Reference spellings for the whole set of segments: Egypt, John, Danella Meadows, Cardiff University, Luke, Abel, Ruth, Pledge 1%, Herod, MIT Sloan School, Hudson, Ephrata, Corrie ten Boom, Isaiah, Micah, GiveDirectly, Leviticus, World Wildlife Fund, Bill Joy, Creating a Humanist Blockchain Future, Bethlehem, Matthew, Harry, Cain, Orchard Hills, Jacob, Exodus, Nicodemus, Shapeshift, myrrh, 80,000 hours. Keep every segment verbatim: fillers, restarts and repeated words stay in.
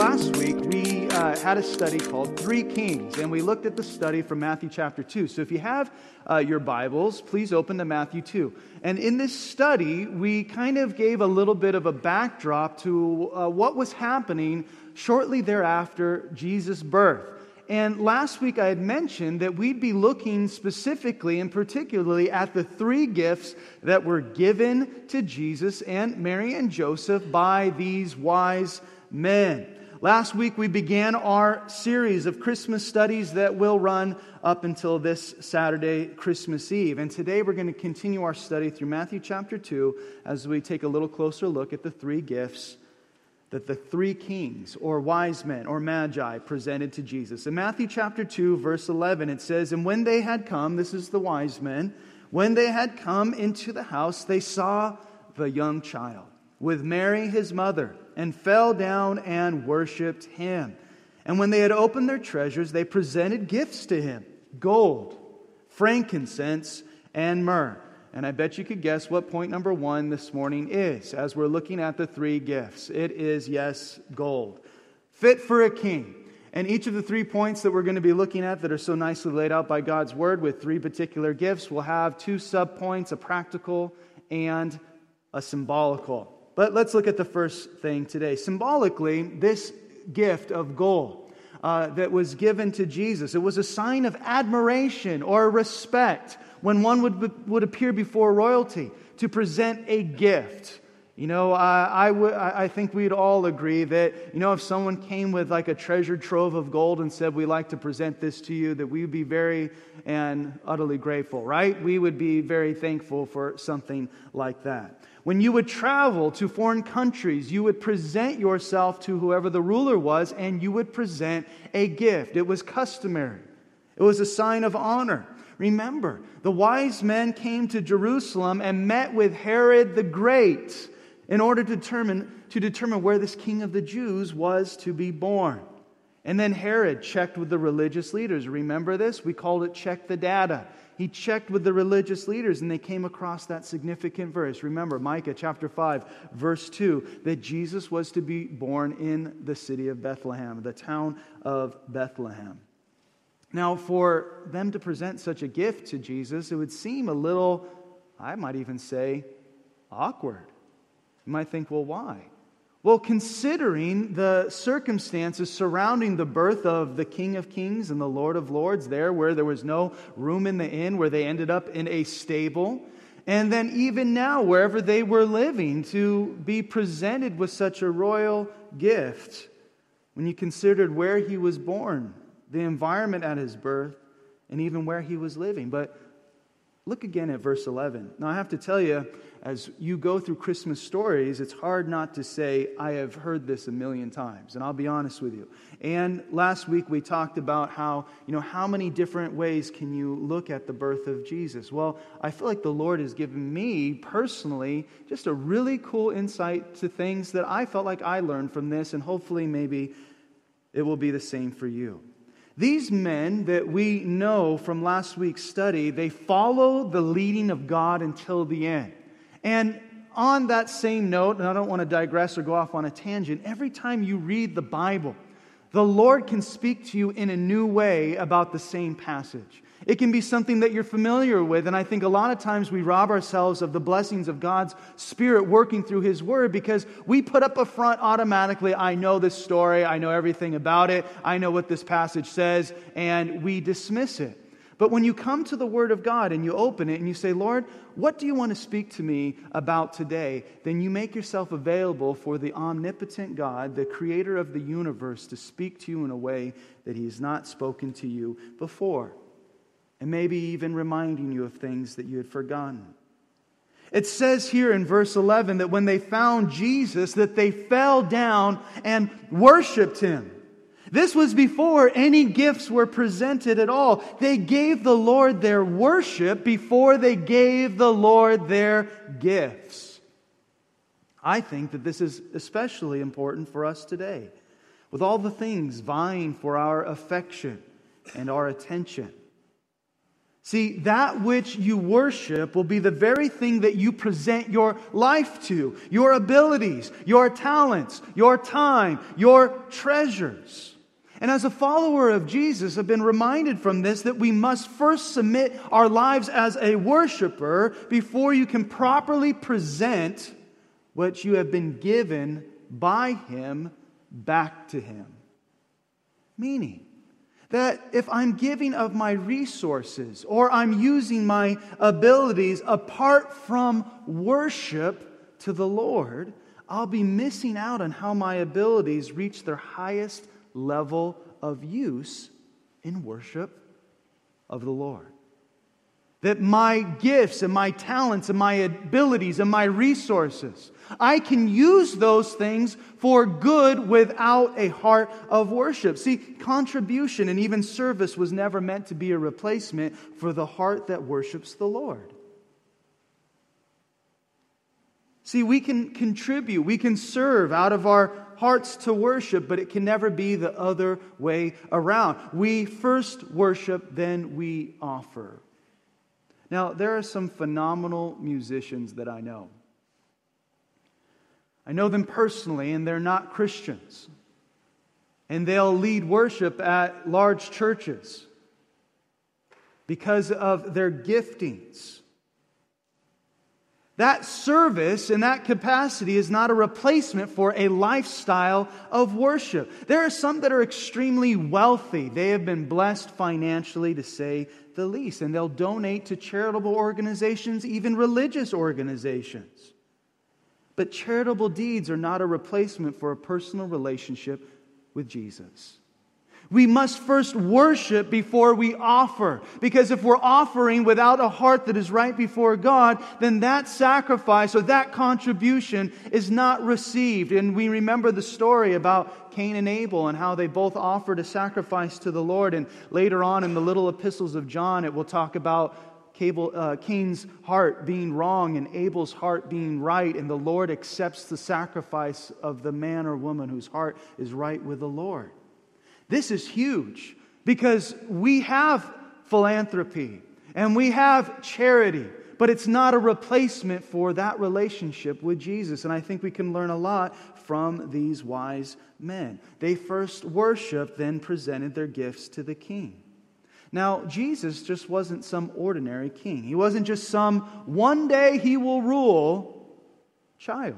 last week, we uh, had a study called Three Kings, and we looked at the study from Matthew chapter two. So if you have uh, your Bibles, please open to Matthew two. And in this study, we kind of gave a little bit of a backdrop to uh, what was happening shortly thereafter Jesus' birth. And last week I had mentioned that we'd be looking specifically and particularly at the three gifts that were given to Jesus and Mary and Joseph by these wise men. Last week we began our series of Christmas studies that will run up until this Saturday, Christmas Eve. And today we're going to continue our study through Matthew chapter two as we take a little closer look at the three gifts that the three kings, or wise men, or magi, presented to Jesus. In Matthew chapter two, verse eleven, it says, "And when they had come," this is the wise men, "when they had come into the house, they saw the young child with Mary his mother, and fell down and worshipped him. And when they had opened their treasures, they presented gifts to him, gold, frankincense, and myrrh." And I bet you could guess what point number one this morning is as we're looking at the three gifts. It is, yes, gold. Fit for a king. And each of the three points that we're going to be looking at that are so nicely laid out by God's Word with three particular gifts will have two subpoints, a practical and a symbolical. But let's look at the first thing today. Symbolically, this gift of gold uh, that was given to Jesus, it was a sign of admiration or respect. When one would would appear before royalty to present a gift, you know, uh, I w- I think we'd all agree that, you know, if someone came with like a treasure trove of gold and said, "We'd like to present this to you," that we would be very and utterly grateful, right? We would be very thankful for something like that. When you would travel to foreign countries, you would present yourself to whoever the ruler was, and you would present a gift. It was customary. It was a sign of honor. Remember, the wise men came to Jerusalem and met with Herod the Great in order to determine, to determine where this king of the Jews was to be born. And then Herod checked with the religious leaders. Remember this? We called it check the data. He checked with the religious leaders and they came across that significant verse. Remember, Micah chapter five, verse two, that Jesus was to be born in the city of Bethlehem, the town of Bethlehem. Now, for them to present such a gift to Jesus, it would seem a little, I might even say, awkward. You might think, well, why? Well, considering the circumstances surrounding the birth of the King of Kings and the Lord of Lords there, where there was no room in the inn, where they ended up in a stable, and then even now, wherever they were living, to be presented with such a royal gift, when you considered where he was born, the environment at his birth, and even where he was living. But look again at verse eleven. Now, I have to tell you, as you go through Christmas stories, it's hard not to say, I have heard this a million times, and I'll be honest with you. And last week we talked about how, you know, how many different ways can you look at the birth of Jesus? Well, I feel like the Lord has given me personally just a really cool insight to things that I felt like I learned from this, and hopefully maybe it will be the same for you. These men that we know from last week's study, they follow the leading of God until the end. And on that same note, and I don't want to digress or go off on a tangent, every time you read the Bible, the Lord can speak to you in a new way about the same passage. It can be something that you're familiar with, and I think a lot of times we rob ourselves of the blessings of God's Spirit working through His Word because we put up a front automatically, I know this story, I know everything about it, I know what this passage says, and we dismiss it. But when you come to the Word of God and you open it and you say, Lord, what do you want to speak to me about today? Then you make yourself available for the omnipotent God, the creator of the universe, to speak to you in a way that He has not spoken to you before. And maybe even reminding you of things that you had forgotten. It says here in verse eleven that when they found Jesus, that they fell down and worshipped Him. This was before any gifts were presented at all. They gave the Lord their worship before they gave the Lord their gifts. I think that this is especially important for us today, with all the things vying for our affection and our attention. See, that which you worship will be the very thing that you present your life to, your abilities, your talents, your time, your treasures. And as a follower of Jesus, I've been reminded from this that we must first submit our lives as a worshiper before you can properly present what you have been given by Him back to Him. Meaning that if I'm giving of my resources or I'm using my abilities apart from worship to the Lord, I'll be missing out on how my abilities reach their highest level of use in worship of the Lord. That my gifts and my talents and my abilities and my resources, I can use those things for good without a heart of worship. See, contribution and even service was never meant to be a replacement for the heart that worships the Lord. See, we can contribute, we can serve out of our hearts to worship, but it can never be the other way around. We first worship, then we offer. Now, there are some phenomenal musicians that I know. I know them personally, and they're not Christians. And they'll lead worship at large churches because of their giftings. That service in that capacity is not a replacement for a lifestyle of worship. There are some that are extremely wealthy. They have been blessed financially, to say the least, and they'll donate to charitable organizations, even religious organizations. But charitable deeds are not a replacement for a personal relationship with Jesus. We must first worship before we offer, because if we're offering without a heart that is right before God, then that sacrifice or that contribution is not received. And we remember the story about Cain and Abel and how they both offered a sacrifice to the Lord. And later on in the little epistles of John, it will talk about Cain's heart being wrong and Abel's heart being right, and the Lord accepts the sacrifice of the man or woman whose heart is right with the Lord. This is huge because we have philanthropy and we have charity, but it's not a replacement for that relationship with Jesus. And I think we can learn a lot from these wise men. They first worshiped, then presented their gifts to the king. Now, Jesus just wasn't some ordinary king. He wasn't just some one day he will rule child.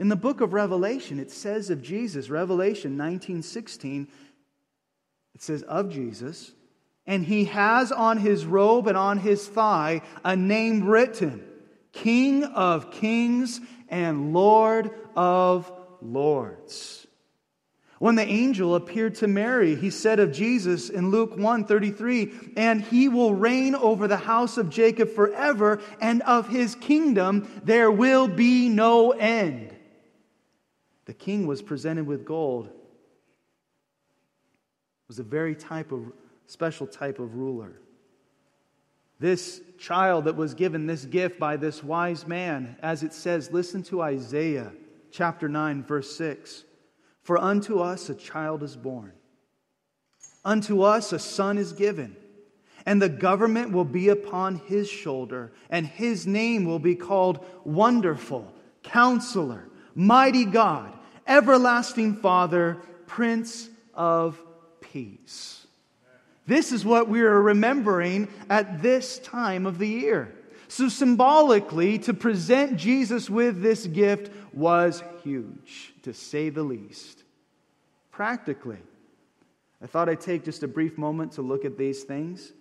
In the book of Revelation, it says of Jesus, Revelation nineteen sixteen, it says of Jesus, and he has on his robe and on his thigh a name written, King of Kings and Lord of Lords. When the angel appeared to Mary, he said of Jesus in Luke one thirty-three, and he will reign over the house of Jacob forever, and of his kingdom there will be no end. The king was presented with gold. It was a very type of special type of ruler. This child that was given this gift by this wise man, as it says, listen to Isaiah chapter nine, verse six. For unto us a child is born, unto us a son is given, and the government will be upon his shoulder, and his name will be called Wonderful, Counselor, Mighty God, Everlasting Father, Prince of Peace. This is what we are remembering at this time of the year. So symbolically, to present Jesus with this gift was huge, to say the least. Practically, I thought I'd take just a brief moment to look at these things.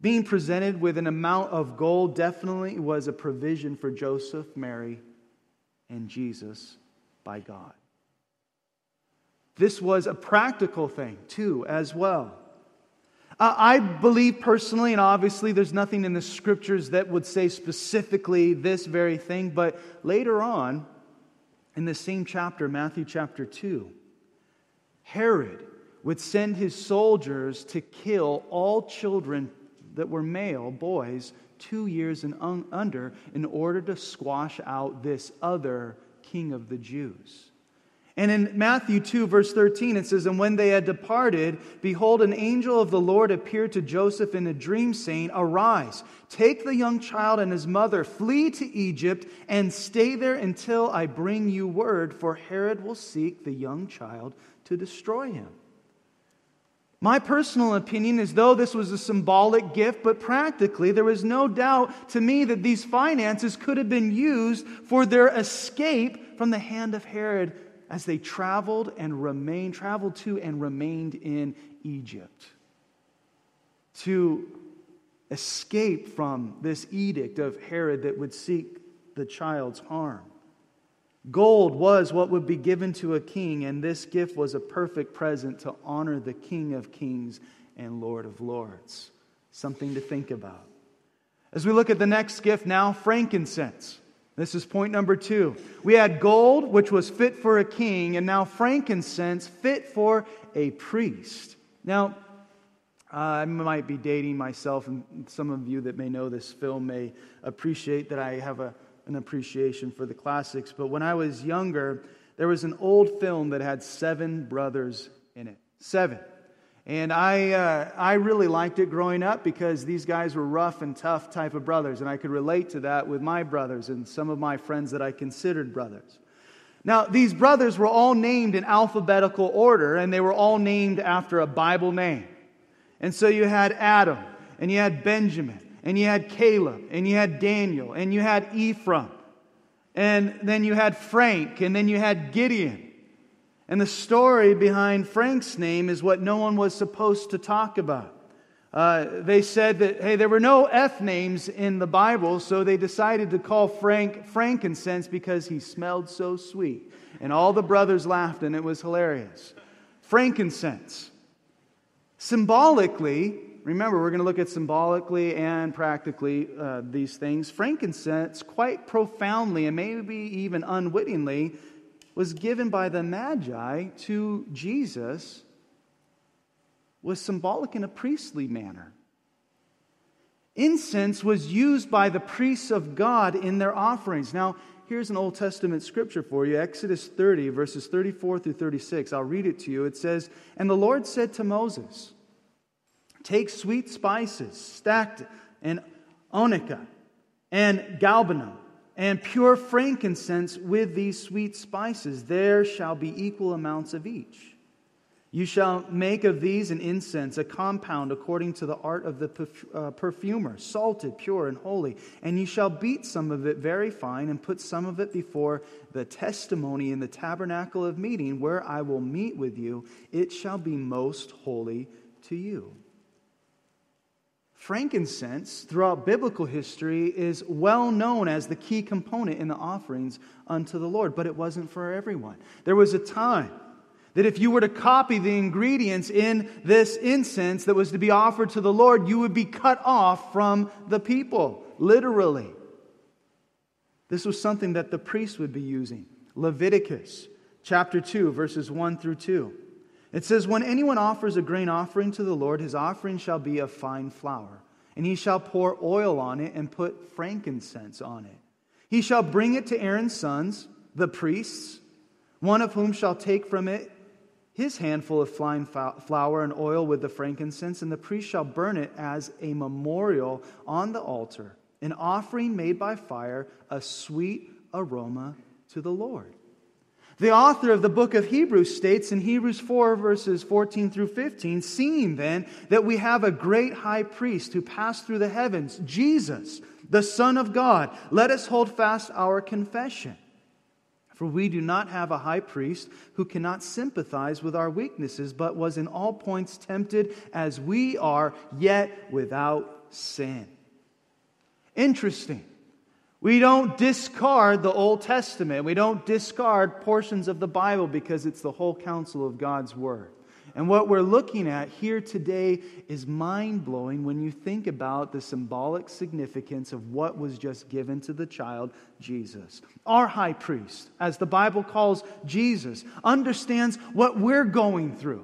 Being presented with an amount of gold definitely was a provision for Joseph, Mary, and Jesus by God. This was a practical thing, too, as well. Uh, I believe personally, and obviously there's nothing in the scriptures that would say specifically this very thing, but later on, in the same chapter, Matthew chapter two, Herod would send his soldiers to kill all children that were male, boys, two years and un- under, in order to squash out this other king of the Jews. And in Matthew two, verse thirteen, it says, "And when they had departed, behold, an angel of the Lord appeared to Joseph in a dream, saying, 'Arise, take the young child and his mother, flee to Egypt, and stay there until I bring you word, for Herod will seek the young child to destroy him.'" My personal opinion is, though this was a symbolic gift, but practically there was no doubt to me that these finances could have been used for their escape from the hand of Herod as they traveled and remained, traveled to and remained in Egypt, to escape from this edict of Herod that would seek the child's harm. Gold was what would be given to a king, and this gift was a perfect present to honor the King of Kings and Lord of Lords. Something to think about. As we look at the next gift now, frankincense. This is point number two. We had gold, which was fit for a king, and now frankincense, fit for a priest. Now, uh, I might be dating myself, and some of you that may know this film may appreciate that I have a, an appreciation for the classics. But when I was younger, there was an old film that had seven brothers in it. Seven. And I uh, I really liked it growing up because these guys were rough and tough type of brothers, and I could relate to that with my brothers and some of my friends that I considered brothers. Now, these brothers were all named in alphabetical order, and they were all named after a Bible name. And so you had Adam, and you had Benjamin, and you had Caleb, and you had Daniel, and you had Ephraim, and then you had Frank, and then you had Gideon. And the story behind Frank's name is what no one was supposed to talk about. Uh, they said that, hey, there were no F names in the Bible, so they decided to call Frank frankincense because he smelled so sweet. And all the brothers laughed, and it was hilarious. Frankincense. Symbolically, remember, we're going to look at symbolically and practically uh, these things. Frankincense, quite profoundly and maybe even unwittingly, was given by the Magi to Jesus, was symbolic in a priestly manner. Incense was used by the priests of God in their offerings. Now, here's an Old Testament scripture for you, Exodus thirty, verses thirty-four through thirty-six. I'll read it to you. It says, "And the Lord said to Moses, 'Take sweet spices, stacte and onica and galbanum, and pure frankincense with these sweet spices. There shall be equal amounts of each. You shall make of these an incense, a compound according to the art of the perfumer, salted, pure, and holy. And you shall beat some of it very fine, and put some of it before the testimony in the tabernacle of meeting, where I will meet with you. It shall be most holy to you.'" Frankincense, throughout biblical history, is well known as the key component in the offerings unto the Lord, but it wasn't for everyone. There was a time that if you were to copy the ingredients in this incense that was to be offered to the Lord, you would be cut off from the people, literally. This was something that the priest would be using. Leviticus chapter two, verses one through two. It says, "When anyone offers a grain offering to the Lord, his offering shall be of fine flour, and he shall pour oil on it and put frankincense on it. He shall bring it to Aaron's sons, the priests, one of whom shall take from it his handful of fine flour and oil with the frankincense, and the priest shall burn it as a memorial on the altar, an offering made by fire, a sweet aroma to the Lord." The author of the book of Hebrews states in Hebrews four, verses fourteen through fifteen, "Seeing then that we have a great high priest who passed through the heavens, Jesus, the Son of God, let us hold fast our confession. For we do not have a high priest who cannot sympathize with our weaknesses, but was in all points tempted as we are, yet without sin." Interesting. We don't discard the Old Testament. We don't discard portions of the Bible because it's the whole counsel of God's Word. And what we're looking at here today is mind-blowing when you think about the symbolic significance of what was just given to the child, Jesus. Our high priest, as the Bible calls Jesus, understands what we're going through,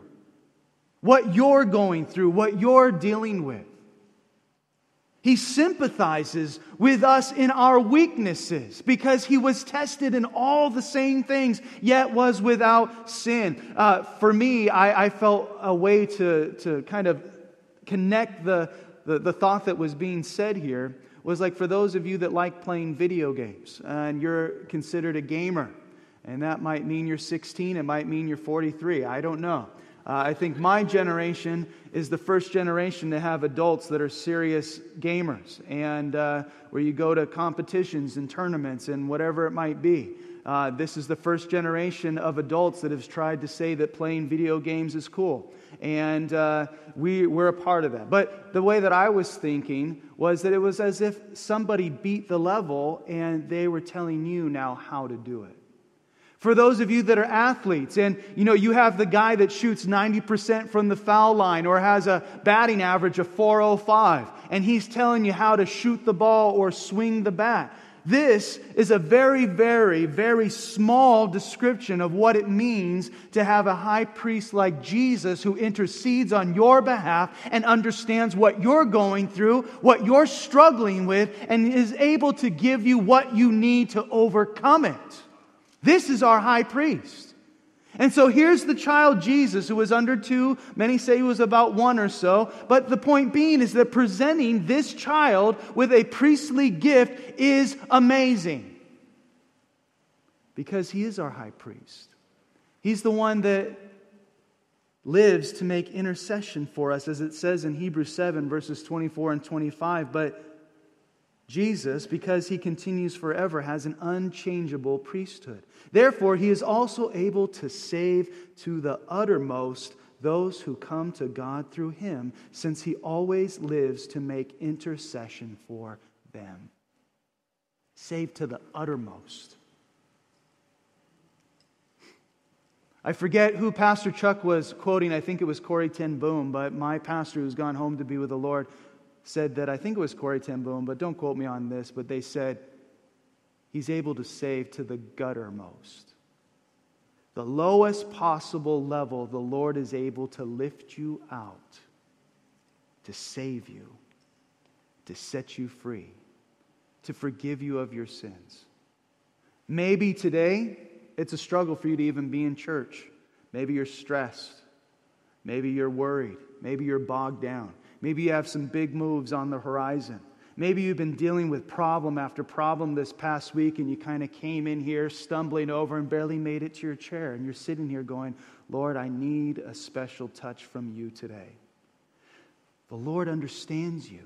what you're going through, what you're dealing with. He sympathizes with us in our weaknesses because he was tested in all the same things, yet was without sin. Uh, for me, I, I felt a way to, to kind of connect the, the, the thought that was being said here was like for those of you that like playing video games and you're considered a gamer, and that might mean you're sixteen, it might mean you're forty-three, I don't know. Uh, I think my generation is the first generation to have adults that are serious gamers and uh, where you go to competitions and tournaments and whatever it might be. Uh, this is the first generation of adults that have tried to say that playing video games is cool. And uh, we, we're a part of that. But the way that I was thinking was that it was as if somebody beat the level and they were telling you now how to do it. For those of you that are athletes and, you know, you have the guy that shoots ninety percent from the foul line or has a batting average of four oh five and he's telling you how to shoot the ball or swing the bat. This is a very, very, very small description of what it means to have a high priest like Jesus who intercedes on your behalf and understands what you're going through, what you're struggling with, and is able to give you what you need to overcome it. This is our high priest. And so here's the child Jesus who was under two. Many say he was about one or so. But the point being is that presenting this child with a priestly gift is amazing. Because he is our high priest. He's the one that lives to make intercession for us, as it says in Hebrews seven, verses twenty-four and twenty-five. But Jesus, because he continues forever, has an unchangeable priesthood. Therefore, he is also able to save to the uttermost those who come to God through him, since he always lives to make intercession for them. Save to the uttermost. I forget who Pastor Chuck was quoting. I think it was Corrie ten Boom, but my pastor who's gone home to be with the Lord said that, I think it was Corrie ten Boom, but don't quote me on this, but they said, he's able to save to the guttermost. The lowest possible level, the Lord is able to lift you out, to save you, to set you free, to forgive you of your sins. Maybe today, it's a struggle for you to even be in church. Maybe you're stressed. Maybe you're worried. Maybe you're bogged down. Maybe you have some big moves on the horizon. Maybe you've been dealing with problem after problem this past week and you kind of came in here stumbling over and barely made it to your chair. And you're sitting here going, Lord, I need a special touch from you today. The Lord understands you.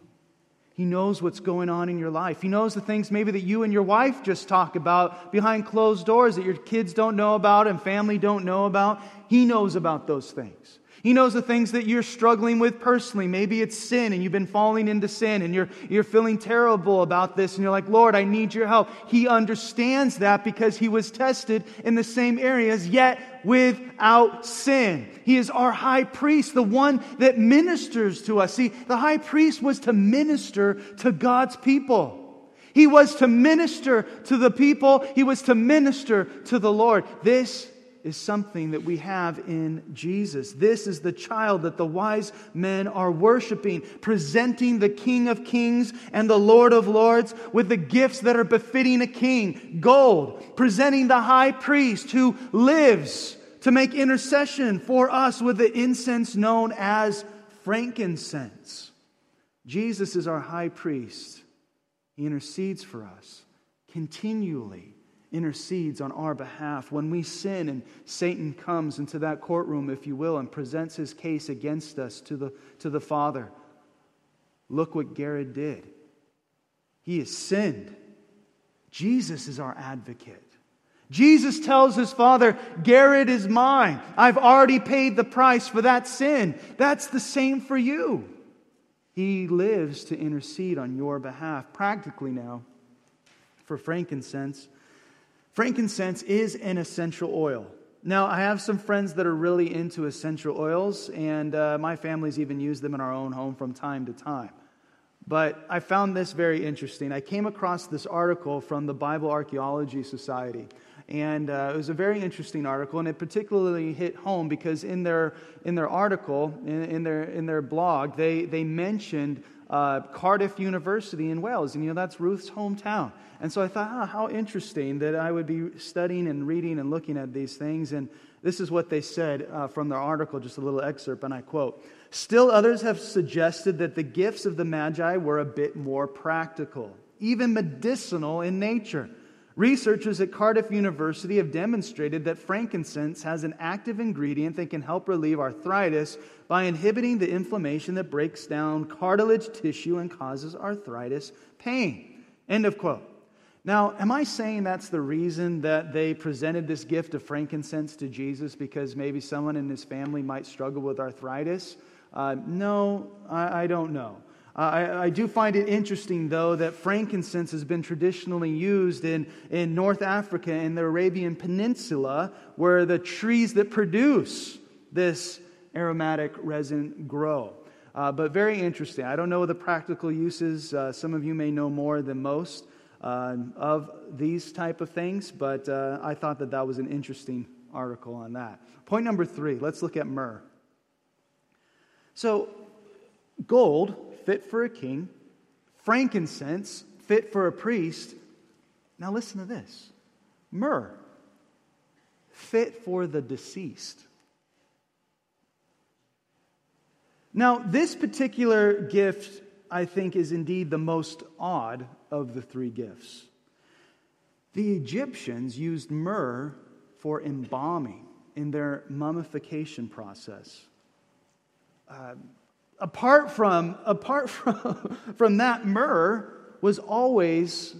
He knows what's going on in your life. He knows the things maybe that you and your wife just talk about behind closed doors that your kids don't know about and family don't know about. He knows about those things. He knows the things that you're struggling with personally. Maybe it's sin and you've been falling into sin and you're, you're feeling terrible about this and you're like, Lord, I need your help. He understands that because he was tested in the same areas yet without sin. He is our high priest, the one that ministers to us. See, the high priest was to minister to God's people. He was to minister to the people. He was to minister to the Lord. This is something that we have in Jesus. This is the child that the wise men are worshiping, presenting the King of Kings and the Lord of Lords with the gifts that are befitting a king. Gold, presenting the high priest who lives to make intercession for us with the incense known as frankincense. Jesus is our high priest. He intercedes for us continually. Intercedes on our behalf. When we sin and Satan comes into that courtroom, if you will, and presents his case against us to the, to the Father. Look what Herod did. He has sinned. Jesus is our advocate. Jesus tells his Father, Herod is mine. I've already paid the price for that sin. That's the same for you. He lives to intercede on your behalf. Practically now, for frankincense, Frankincense is an essential oil. Now, I have some friends that are really into essential oils, and uh, my family's even used them in our own home from time to time. But I found this very interesting. I came across this article from the Bible Archaeology Society, and uh, it was a very interesting article, and it particularly hit home because in their in their article, in, in their in their blog, they they mentioned uh, Cardiff University in Wales, and you know that's Ruth's hometown. And so I thought, oh, how interesting that I would be studying and reading and looking at these things. And this is what they said uh, from their article, just a little excerpt, and I quote, "Still others have suggested that the gifts of the Magi were a bit more practical, even medicinal in nature. Researchers at Cardiff University have demonstrated that frankincense has an active ingredient that can help relieve arthritis by inhibiting the inflammation that breaks down cartilage tissue and causes arthritis pain." End of quote. Now, am I saying that's the reason that they presented this gift of frankincense to Jesus because maybe someone in his family might struggle with arthritis? Uh, no, I, I don't know. Uh, I, I do find it interesting, though, that frankincense has been traditionally used in, in North Africa, in the Arabian Peninsula, where the trees that produce this aromatic resin grow. Uh, but very interesting. I don't know the practical uses. Uh, some of you may know more than most uh, of these type of things, but uh, I thought that that was an interesting article on that. Point number three, let's look at myrrh. So, gold, fit for a king, frankincense, fit for a priest. Now listen to this. Myrrh, fit for the deceased. Now, this particular gift, I think, is indeed the most odd of the three gifts. The Egyptians used myrrh for embalming in their mummification process. Uh, Apart from apart from, from that, myrrh was always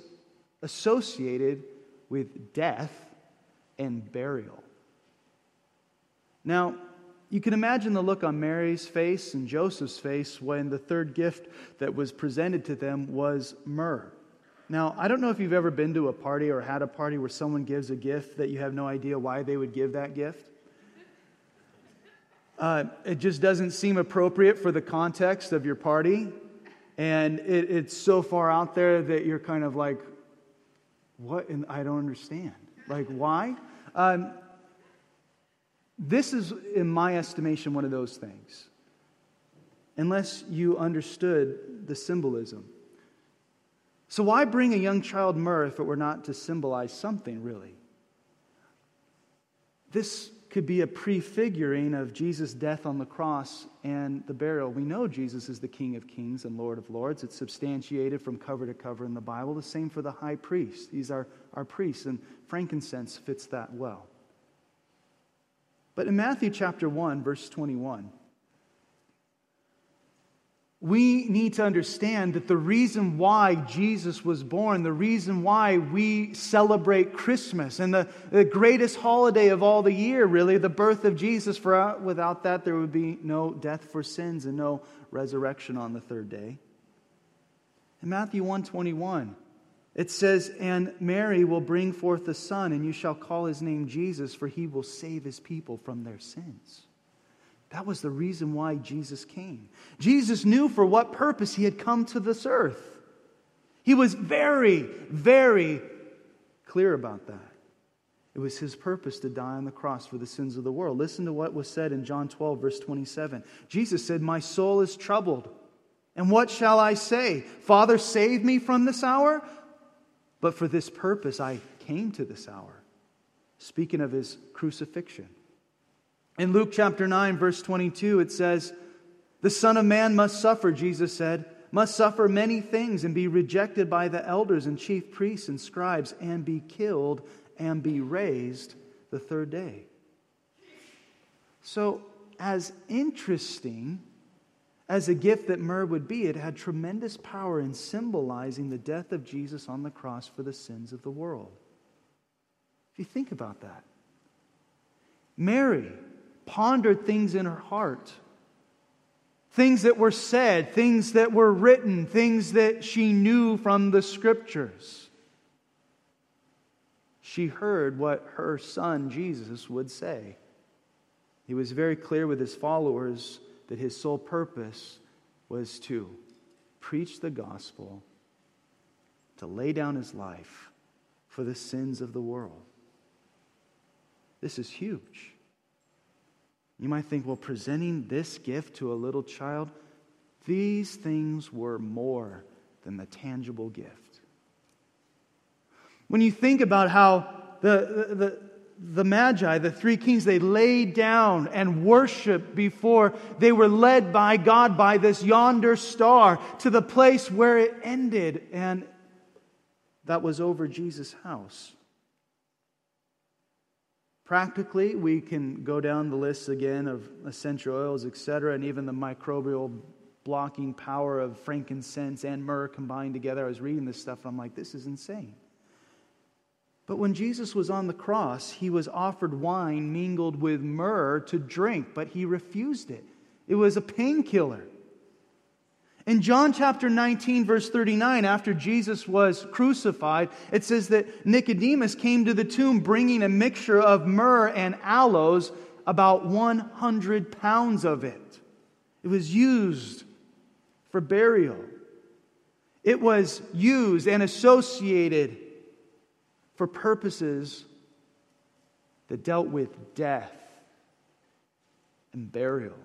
associated with death and burial. Now, you can imagine the look on Mary's face and Joseph's face when the third gift that was presented to them was myrrh. Now, I don't know if you've ever been to a party or had a party where someone gives a gift that you have no idea why they would give that gift. Uh, it just doesn't seem appropriate for the context of your party, and it, it's so far out there that you're kind of like, what? And I don't understand. Like, why? Um, this is, in my estimation, one of those things. Unless you understood the symbolism. So why bring a young child myrrh if it were not to symbolize something, really? This could be a prefiguring of Jesus' death on the cross and the burial. We know Jesus is the King of Kings and Lord of Lords. It's substantiated from cover to cover in the Bible. The same for the high priest. These are our priests, and frankincense fits that well. But in Matthew chapter one, verse twenty-one, we need to understand that the reason why Jesus was born, the reason why we celebrate Christmas and the, the greatest holiday of all the year, really, the birth of Jesus, for without that there would be no death for sins and no resurrection on the third day. In Matthew one twenty-one, it says, "And Mary will bring forth a son, and you shall call his name Jesus, for he will save his people from their sins." That was the reason why Jesus came. Jesus knew for what purpose he had come to this earth. He was very, very clear about that. It was his purpose to die on the cross for the sins of the world. Listen to what was said in John twelve, verse twenty-seven. Jesus said, "My soul is troubled, and what shall I say? Father, save me from this hour? But for this purpose I came to this hour." Speaking of his crucifixion. In Luke chapter nine, verse twenty-two, it says, "The Son of Man must suffer," Jesus said, "must suffer many things and be rejected by the elders and chief priests and scribes and be killed and be raised the third day." So, as interesting as a gift that myrrh would be, it had tremendous power in symbolizing the death of Jesus on the cross for the sins of the world. If you think about that, Mary pondered things in her heart, things that were said, things that were written, things that she knew from the Scriptures. She heard what her son Jesus would say. He was very clear with his followers that his sole purpose was to preach the gospel, to lay down his life for the sins of the world. This is huge. You might think, well, presenting this gift to a little child, These things were more than the tangible gift. When you think about how the, the, the, the Magi, the three kings, they laid down and worshiped before they were led by God by this yonder star to the place where it ended, and that was over Jesus' house. Practically, we can go down the list again of essential oils, et cetera, and even the microbial blocking power of frankincense and myrrh combined together. I was reading this stuff and I'm like, this is insane. But when Jesus was on the cross, he was offered wine mingled with myrrh to drink, but he refused it. It was a painkiller. In John chapter nineteen, verse thirty-nine, after Jesus was crucified, it says that Nicodemus came to the tomb bringing a mixture of myrrh and aloes, about one hundred pounds of it. It was used for burial. It was used and associated for purposes that dealt with death and burial.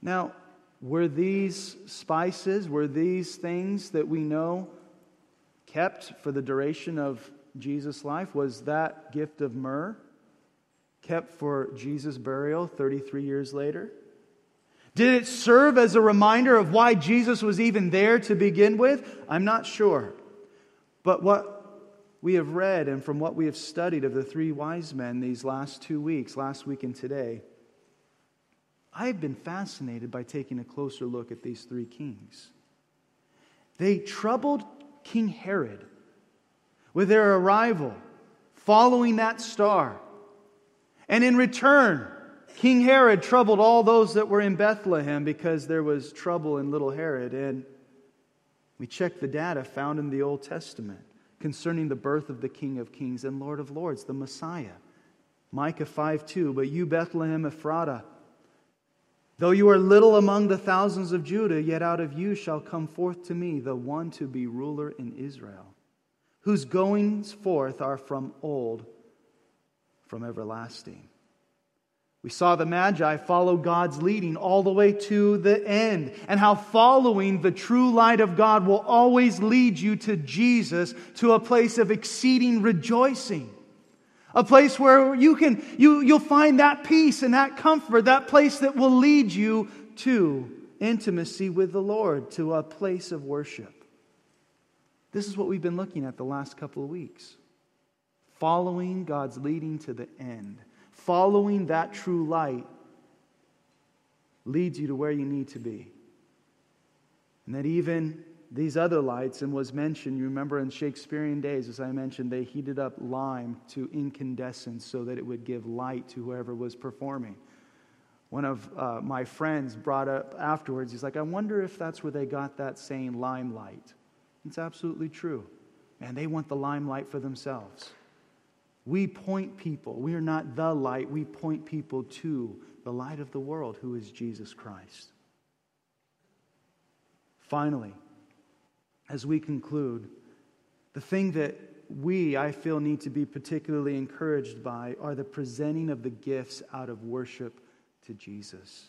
Now, were these spices, were these things that we know kept for the duration of Jesus' life? Was that gift of myrrh kept for Jesus' burial thirty-three years later? Did it serve as a reminder of why Jesus was even there to begin with? I'm not sure. But what we have read and from what we have studied of the three wise men these last two weeks, last week and today, I have been fascinated by taking a closer look at these three kings. They troubled King Herod with their arrival, following that star. And in return, King Herod troubled all those that were in Bethlehem because there was trouble in little Herod. And we checked the data found in the Old Testament concerning the birth of the King of Kings and Lord of Lords, the Messiah. Micah five two, "But you, Bethlehem Ephrata, though you are little among the thousands of Judah, yet out of you shall come forth to me the one to be ruler in Israel, whose goings forth are from old, from everlasting." We saw the Magi follow God's leading all the way to the end, and how following the true light of God will always lead you to Jesus, to a place of exceeding rejoicing. A place where you can, you, you'll find that peace and that comfort, that place that will lead you to intimacy with the Lord, to a place of worship. This is what we've been looking at the last couple of weeks. Following God's leading to the end. Following that true light leads you to where you need to be. And that even these other lights, and was mentioned, you remember in Shakespearean days, as I mentioned, they heated up lime to incandescence so that it would give light to whoever was performing. One of uh, my friends brought up afterwards, he's like, I wonder if that's where they got that saying, limelight. It's absolutely true. Man, they want the limelight for themselves. We point people. We are not the light. We point people to the light of the world, who is Jesus Christ. Finally, as we conclude, the thing that we, I feel, need to be particularly encouraged by are the presenting of the gifts out of worship to Jesus.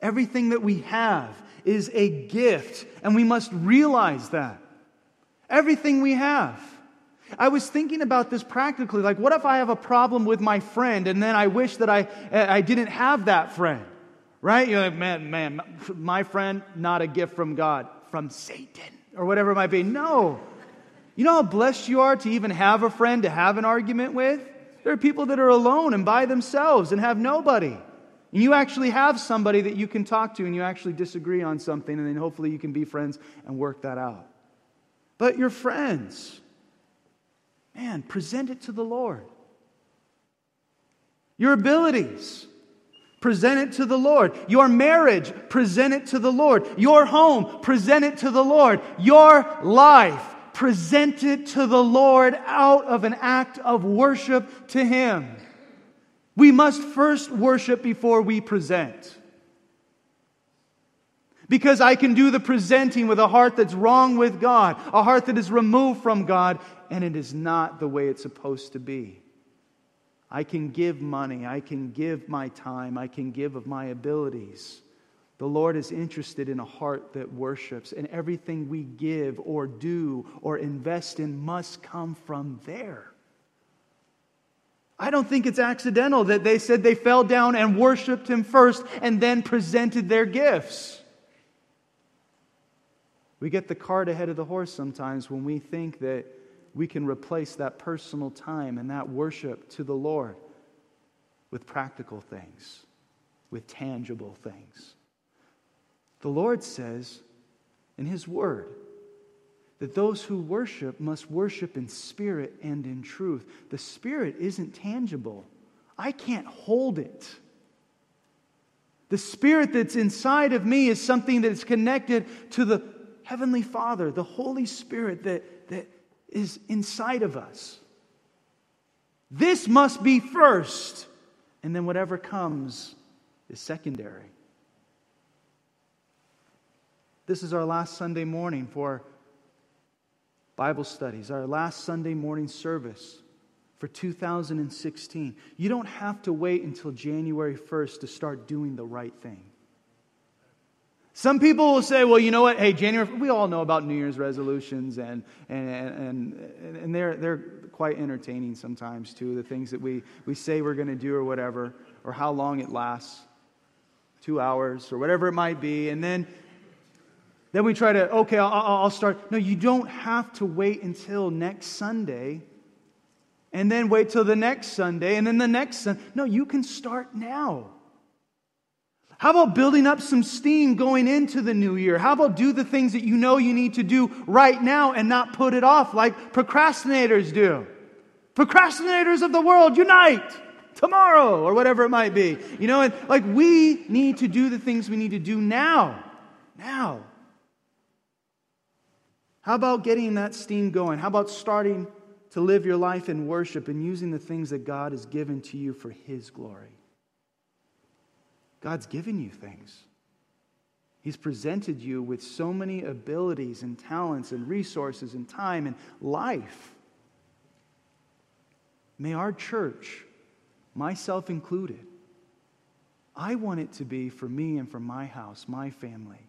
Everything that we have is a gift, and we must realize that. Everything we have. I was thinking about this practically, like, what if I have a problem with my friend, and then I wish that I, I didn't have that friend, right? You're like, man, man, my friend, not a gift from God, from Satan. Or whatever it might be. No. You know how blessed you are to even have a friend to have an argument with? There are people that are alone and by themselves and have nobody. And you actually have somebody that you can talk to, and you actually disagree on something, and then hopefully you can be friends and work that out. But your friends, man, present it to the Lord. Your abilities, present it to the Lord. Your marriage, present it to the Lord. Your home, present it to the Lord. Your life, present it to the Lord out of an act of worship to Him. We must first worship before we present. Because I can do the presenting with a heart that's wrong with God, a heart that is removed from God, and it is not the way it's supposed to be. I can give money, I can give my time, I can give of my abilities. The Lord is interested in a heart that worships, and everything we give or do or invest in must come from there. I don't think it's accidental that they said they fell down and worshiped Him first and then presented their gifts. We get the cart ahead of the horse sometimes when we think that we can replace that personal time and that worship to the Lord with practical things, with tangible things. The Lord says in His Word that those who worship must worship in spirit and in truth. The spirit isn't tangible. I can't hold it. The spirit that's inside of me is something that's connected to the Heavenly Father, the Holy Spirit that, that is inside of us. This must be first, and then whatever comes is secondary. This is our last Sunday morning for Bible studies, our last Sunday morning service for two thousand sixteen. You don't have to wait until January first to start doing the right thing. Some people will say, well, you know what? Hey, January, we all know about New Year's resolutions, and and and, and they're they're quite entertaining sometimes too, the things that we, we say we're going to do or whatever, or how long it lasts, two hours or whatever it might be. And then then we try to, okay, I'll, I'll start. No, you don't have to wait until next Sunday and then wait till the next Sunday and then the next Sunday. No, you can start now. How about building up some steam going into the new year? How about do the things that you know you need to do right now and not put it off like procrastinators do? Procrastinators of the world, unite! Tomorrow! Or whatever it might be. You know, and like we need to do the things we need to do now. Now. How about getting that steam going? How about starting to live your life in worship and using the things that God has given to you for His glory? God's given you things. He's presented you with so many abilities and talents and resources and time and life. May our church, myself included, I want it to be for me and for my house, my family,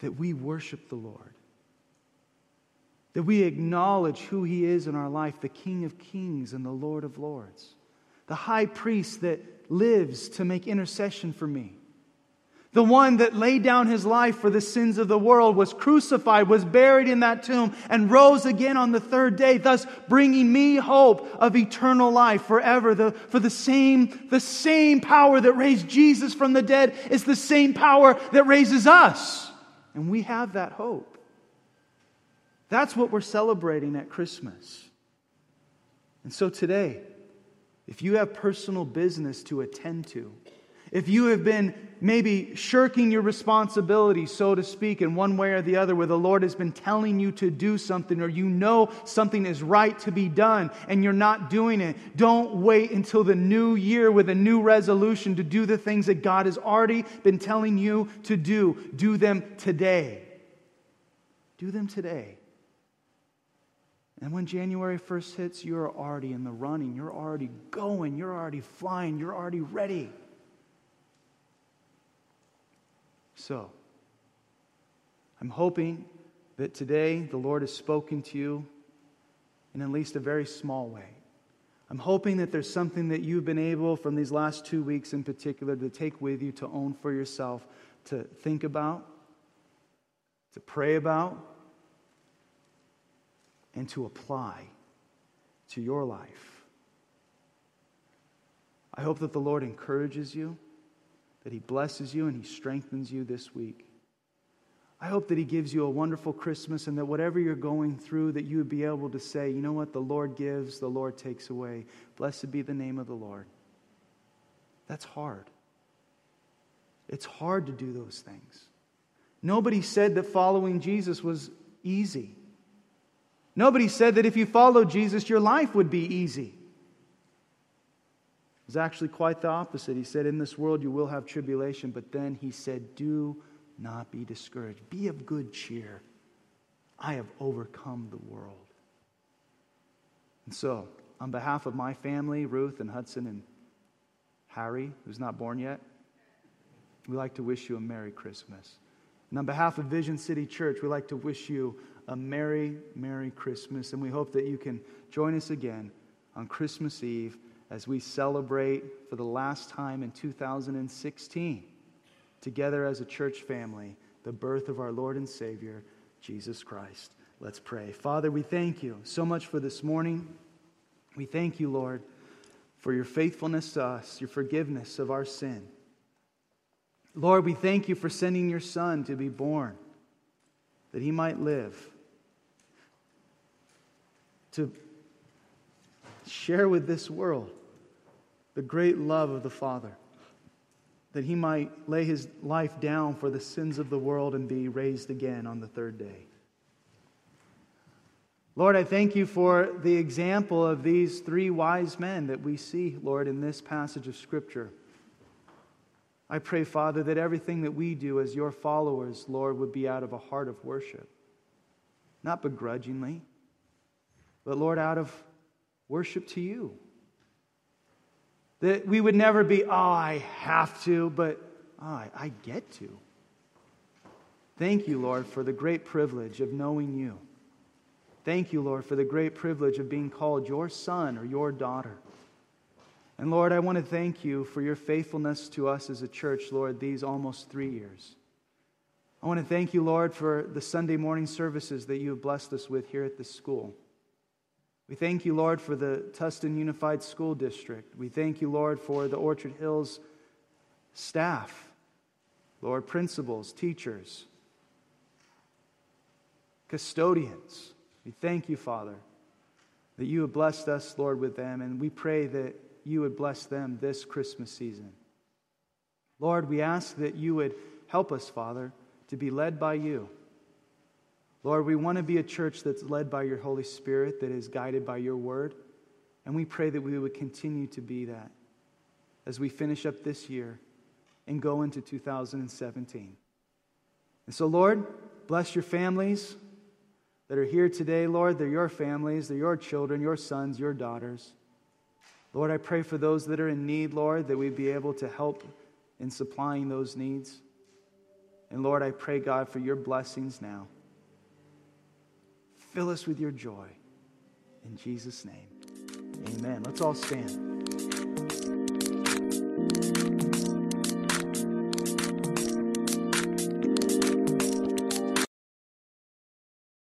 that we worship the Lord, that we acknowledge who He is in our life, the King of Kings and the Lord of Lords, the high priest that lives to make intercession for me. The one that laid down His life for the sins of the world, was crucified, was buried in that tomb, and rose again on the third day, thus bringing me hope of eternal life forever. The, for the same, the same power that raised Jesus from the dead is the same power that raises us. And we have that hope. That's what we're celebrating at Christmas. And so today, if you have personal business to attend to, if you have been maybe shirking your responsibility, so to speak, in one way or the other, where the Lord has been telling you to do something, or you know something is right to be done and you're not doing it, don't wait until the new year with a new resolution to do the things that God has already been telling you to do. Do them today. Do them today. And when January first hits, you're already in the running. You're already going. You're already flying. You're already ready. So, I'm hoping that today the Lord has spoken to you in at least a very small way. I'm hoping that there's something that you've been able from these last two weeks in particular to take with you, to own for yourself, to think about, to pray about, and to apply to your life. I hope that the Lord encourages you, that He blesses you, and He strengthens you this week. I hope that He gives you a wonderful Christmas, and that whatever you're going through, that you would be able to say, you know what, the Lord gives, the Lord takes away. Blessed be the name of the Lord. That's hard. It's hard to do those things. Nobody said that following Jesus was easy. Nobody said that if you followed Jesus, your life would be easy. It was actually quite the opposite. He said, in this world you will have tribulation, but then He said, do not be discouraged. Be of good cheer. I have overcome the world. And so, on behalf of my family, Ruth and Hudson and Harry, who's not born yet, We like to wish you a Merry Christmas. And on behalf of Vision City Church, we like to wish you a Merry, Merry Christmas. And we hope that you can join us again on Christmas Eve as we celebrate for the last time in two thousand sixteen, together as a church family, the birth of our Lord and Savior, Jesus Christ. Let's pray. Father, we thank you so much for this morning. We thank you, Lord, for your faithfulness to us, your forgiveness of our sin. Lord, we thank you for sending your Son to be born, that he might live, to share with this world the great love of the Father, that he might lay his life down for the sins of the world and be raised again on the third day. Lord, I thank you for the example of these three wise men that we see, Lord, in this passage of Scripture. I pray, Father, that everything that we do as your followers, Lord, would be out of a heart of worship. Not begrudgingly, but, Lord, out of worship to you. That we would never be, oh, I have to, but oh, I get to. Thank you, Lord, for the great privilege of knowing you. Thank you, Lord, for the great privilege of being called your son or your daughter. And Lord, I want to thank you for your faithfulness to us as a church, Lord, these almost three years. I want to thank you, Lord, for the Sunday morning services that you have blessed us with here at this school. We thank you, Lord, for the Tustin Unified School District. We thank you, Lord, for the Orchard Hills staff, Lord, principals, teachers, custodians. We thank you, Father, that you have blessed us, Lord, with them, and we pray that you would bless them this Christmas season. Lord, we ask that you would help us, Father, to be led by you. Lord, we want to be a church that's led by your Holy Spirit, that is guided by your word, and we pray that we would continue to be that as we finish up this year and go into two thousand seventeen. And so, Lord, bless your families that are here today, Lord. They're your families, they're your children, your sons, your daughters. Lord, I pray for those that are in need, Lord, that we'd be able to help in supplying those needs. And Lord, I pray, God, for your blessings now. Fill us with your joy. In Jesus' name, amen. Let's all stand.